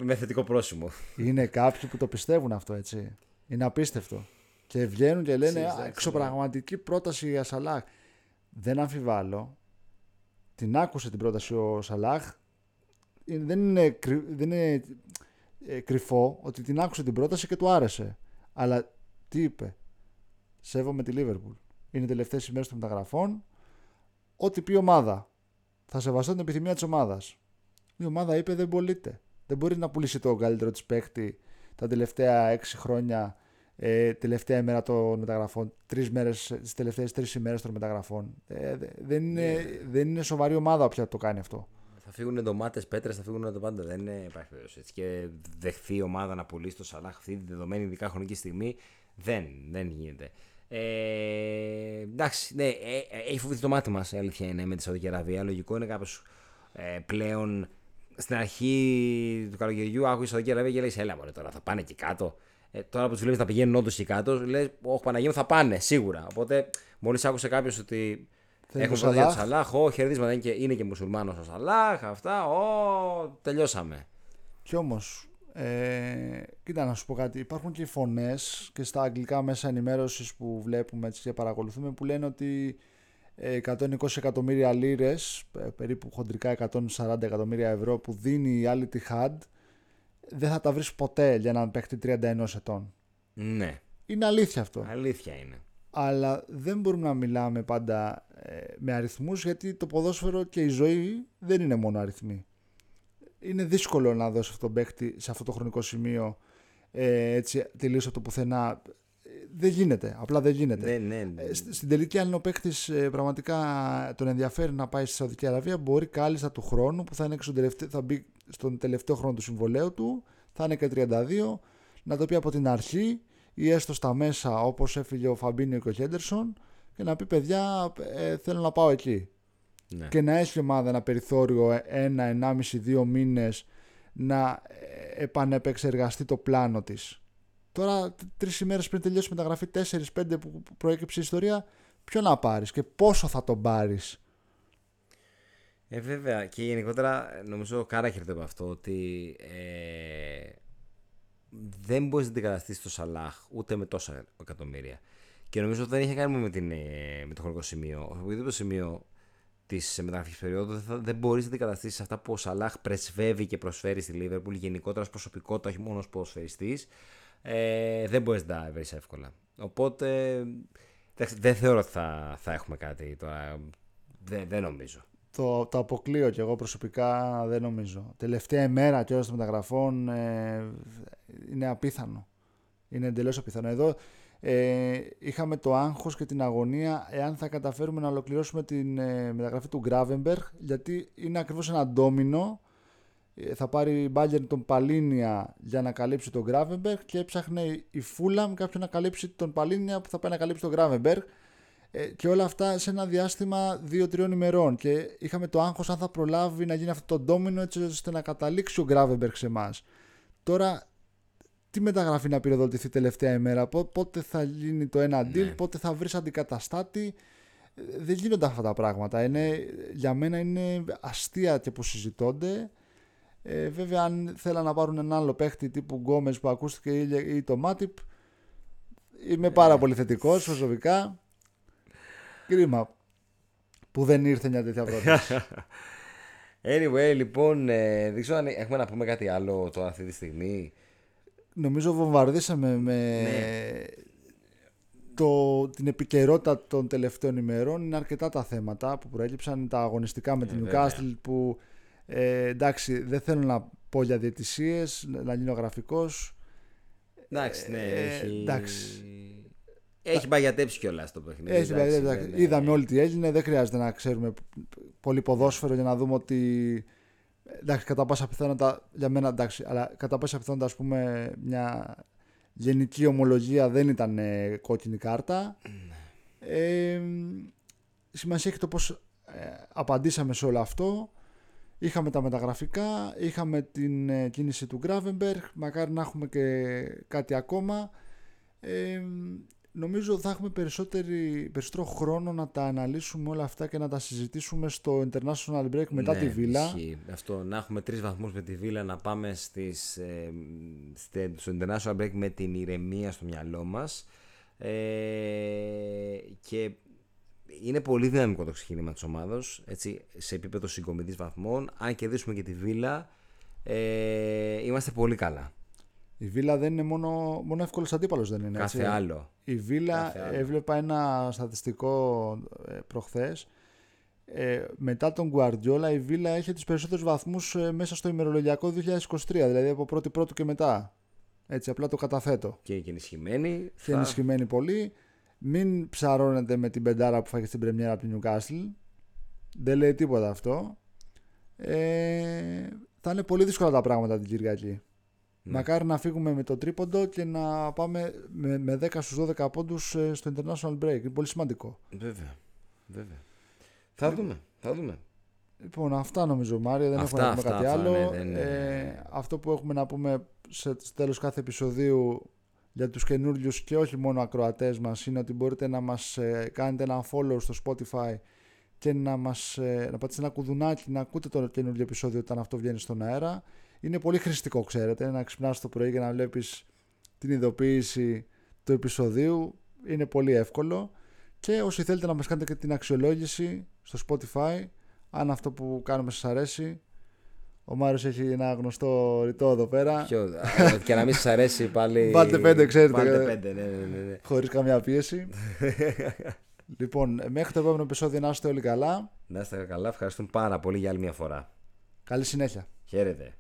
με θετικό πρόσημο. Είναι κάποιοι που το πιστεύουν αυτό, έτσι. Είναι απίστευτο. Και βγαίνουν και λένε εξωπραγματική πρόταση για Σαλάχ. Δεν αμφιβάλλω. Την άκουσε την πρόταση ο Σαλάχ. Δεν είναι κρυφό ότι την άκουσε την πρόταση και του άρεσε. Αλλά τι είπε? Σέβομαι τη Liverpool. Είναι τελευταίες ημέρες των μεταγραφών. Ό,τι πει ομάδα. Θα σεβαστώ την επιθυμία της ομάδας. Η ομάδα είπε δεν πωλείται. Δεν μπορεί να πουλήσει το καλύτερο της παίκτη τα τελευταία 6 χρόνια, τελευταία ημέρα των μεταγραφών, τις τελευταίες 3 ημέρες των μεταγραφών. Δεν είναι σοβαρή ομάδα όποια το κάνει αυτό. Θα φύγουν ντομάτες, πέτρες, θα φύγουν το πάντα. Δεν υπάρχει περίπτωση. Και δεχθεί η ομάδα να πουλήσει το Σαλάχ αυτή τη δεδομένη ειδικά χρονική στιγμή. Δεν γίνεται. Εντάξει, ναι, έχει φοβηθεί το μάτι μας, η αλήθεια είναι, με τη Σαουδική Αραβία. Λογικό είναι κάπως πλέον. Στην αρχή του καλοκαιριού άκουγε η Σαουδική Αραβία και λέει: έλα, μωρέ, τώρα θα πάνε και κάτω. Τώρα που του βλέπει να πηγαίνουν όντως και κάτω, λέει: όχι, Παναγία μου, θα πάνε σίγουρα. Οπότε, μόλις άκουσε κάποιο ότι έχουν προτείνει τον Σαλάχ, χαιρετίσματα, είναι και μουσουλμάνος ο Σαλάχ, αυτά, τελειώσαμε. Κι όμως, κοίτα να σου πω κάτι. Υπάρχουν και φωνές και στα αγγλικά μέσα ενημέρωσης που βλέπουμε έτσι και παρακολουθούμε που λένε ότι 120 εκατομμύρια λίρες, περίπου χοντρικά 140 εκατομμύρια ευρώ που δίνει η Al Ittihad, δεν θα τα βρεις ποτέ για έναν παίκτη 31 ετών. Ναι. Είναι αλήθεια αυτό. Αλήθεια είναι. Αλλά δεν μπορούμε να μιλάμε πάντα με αριθμούς, γιατί το ποδόσφαιρο και η ζωή δεν είναι μόνο αριθμοί. Είναι δύσκολο να δώσει αυτόν τον παίκτη σε αυτό το χρονικό σημείο έτσι τελείως από το πουθενά. Δεν γίνεται, απλά δεν γίνεται. Ναι. Στην τελική, αν ο παίκτης πραγματικά τον ενδιαφέρει να πάει στη Σαουδική Αραβία, μπορεί κάλλιστα του χρόνου που θα μπει στον τελευταίο χρόνο του συμβολέου του, θα είναι και 32, να το πει από την αρχή ή έστω στα μέσα, όπως έφυγε ο Φαμπίνιο και ο Χέντερσον, και να πει: παιδιά, θέλω να πάω εκεί. Ναι. Και να έχει ομάδα ένα περιθώριο 1,5-2 μήνες να επανεπεξεργαστεί το πλάνο της. Τώρα, 3 ημέρες πριν τελειώσει η μεταγραφή, 4-5 που προέκυψε η ιστορία, ποιο να πάρεις και πόσο θα τον πάρεις. Βέβαια, και γενικότερα νομίζω ο Κάραχερ το είπε αυτό, ότι δεν μπορείς να την καταστήσεις το Σαλάχ ούτε με τόσα εκατομμύρια. Και νομίζω ότι δεν είχε κάνει με το χρονικό σημείο. Οποιοδήποτε σημείο της μεταγραφικής περίοδου δεν μπορείς να την καταστήσεις αυτά που ο Σαλάχ πρεσβεύει και προσφέρει στη Λίβερπουλ γενικότερα ως προσωπικότητα, όχι μόνο ως ποδοσφαιριστής. Δεν μπορείς να βρεις εύκολα. Οπότε δεν θεωρώ ότι θα έχουμε κάτι τώρα. Δεν νομίζω. Το αποκλείω κι εγώ προσωπικά, δεν νομίζω. Τελευταία ημέρα και ώρα των μεταγραφών είναι απίθανο. Είναι εντελώς απίθανο. Εδώ είχαμε το άγχος και την αγωνία εάν θα καταφέρουμε να ολοκληρώσουμε την μεταγραφή του Gravenberch, γιατί είναι ακριβώς ένα ντόμινο. Θα πάρει η Bayern τον Παλίνια για να καλύψει τον Gravenberch και έψαχνε η Fulham κάποιον να καλύψει τον Παλίνια που θα πάει να καλύψει τον Gravenberch, και όλα αυτά σε ένα διάστημα 2-3 ημερών, και είχαμε το άγχος αν θα προλάβει να γίνει αυτό το ντόμινο έτσι ώστε να καταλήξει ο Gravenberch σε εμάς. Τώρα τι μεταγραφή να πυροδοτηθεί τελευταία ημέρα, πότε θα γίνει το ένα deal, πότε θα βρεις αντικαταστάτη. Δεν γίνονται αυτά τα πράγματα. Για μένα είναι αστεία και που συζητώνται. Βέβαια, αν θέλαν να πάρουν έναν άλλο παίχτη τύπου Γκόμες που ακούστηκε ή το Μάτιπ, είμαι πάρα πολύ θετικός προσωπικά. Κρίμα που δεν ήρθε μια τέτοια πρόταση. Anyway, λοιπόν, δεν ξέρω αν έχουμε να πούμε κάτι άλλο τώρα αυτή τη στιγμή. Νομίζω βομβαρδίσαμε την επικαιρότητα των τελευταίων ημερών. Είναι αρκετά τα θέματα που προέκυψαν, τα αγωνιστικά με την Newcastle που... εντάξει, δεν θέλω να πω για διαιτησίες, να γίνω γραφικός. Εντάξει, ναι, έχει παγιατέψει κιόλας το παιχνίδι. Είδαμε όλη τι έγινε, δεν χρειάζεται να ξέρουμε πολύ ποδόσφαιρο για να δούμε ότι. Εντάξει, κατά πάσα πιθανότητα, για μένα εντάξει, αλλά κατά πάσα πιθανότητα, ας πούμε, μια γενική ομολογία δεν ήταν κόκκινη κάρτα. Σημασία έχει το πώς απαντήσαμε σε όλο αυτό. Είχαμε τα μεταγραφικά, είχαμε την κίνηση του Gravenberch, μακάρι να έχουμε και κάτι ακόμα. Νομίζω θα έχουμε περισσότερο χρόνο να τα αναλύσουμε όλα αυτά και να τα συζητήσουμε στο International Break μετά τη Villa. Αυτό, να έχουμε 3 βαθμούς με τη Villa, να πάμε στο International Break με την ηρεμία στο μυαλό μας. Και είναι πολύ δυναμικό το ξεκίνημα της ομάδος, έτσι, σε επίπεδο συγκομιδής βαθμών. Αν κερδίσουμε και τη Villa, είμαστε πολύ καλά. Η Villa δεν είναι μόνο εύκολος αντίπαλος, δεν είναι έτσι. Κάθε άλλο. Η Villa, έβλεπα ένα στατιστικό προχθές. Μετά τον Guardiola, η Villa έχει τους περισσότερους βαθμούς μέσα στο ημερολογιακό 2023, δηλαδή από 1η-1η και μετά. Έτσι, απλά το καταθέτω. Και ενισχυμένη. Και ενισχυμένη πολύ. Μην ψαρώνετε με την πεντάρα που φάγε στην πρεμιέρα από την Newcastle. Δεν λέει τίποτα αυτό. Θα είναι πολύ δύσκολα τα πράγματα την Κυριακή. Ναι. Μακάρι να φύγουμε με το τρίποντο και να πάμε με 10 στους 12 πόντους στο International Break. Είναι πολύ σημαντικό. Βέβαια. Θα δούμε. Λοιπόν, αυτά νομίζω, Μάριο. Δεν έχουμε να πούμε κάτι άλλο. Αυτό που έχουμε να πούμε στο τέλος κάθε επεισοδίου για τους καινούριους και όχι μόνο ακροατές μας είναι ότι μπορείτε να μας κάνετε ένα follow στο Spotify και να πατήσετε ένα κουδουνάκι να ακούτε το καινούριο επεισόδιο όταν αυτό βγαίνει στον αέρα. Είναι πολύ χρηστικό, ξέρετε, να ξυπνάς το πρωί και να βλέπεις την ειδοποίηση του επεισοδίου. Είναι πολύ εύκολο. Και όσοι θέλετε να μας κάνετε και την αξιολόγηση στο Spotify, αν αυτό που κάνουμε σας αρέσει. Ο Μάριος έχει ένα γνωστό ρητό εδώ πέρα. Και να μην σας αρέσει πάλι. Βάλτε 5, ξέρετε. Βάλτε 5, ναι. Χωρίς καμιά πίεση. Λοιπόν, μέχρι το επόμενο επεισόδιο να είστε όλοι καλά. Να είστε καλά. Ευχαριστούμε πάρα πολύ για άλλη μια φορά. Καλή συνέχεια. Χαίρετε.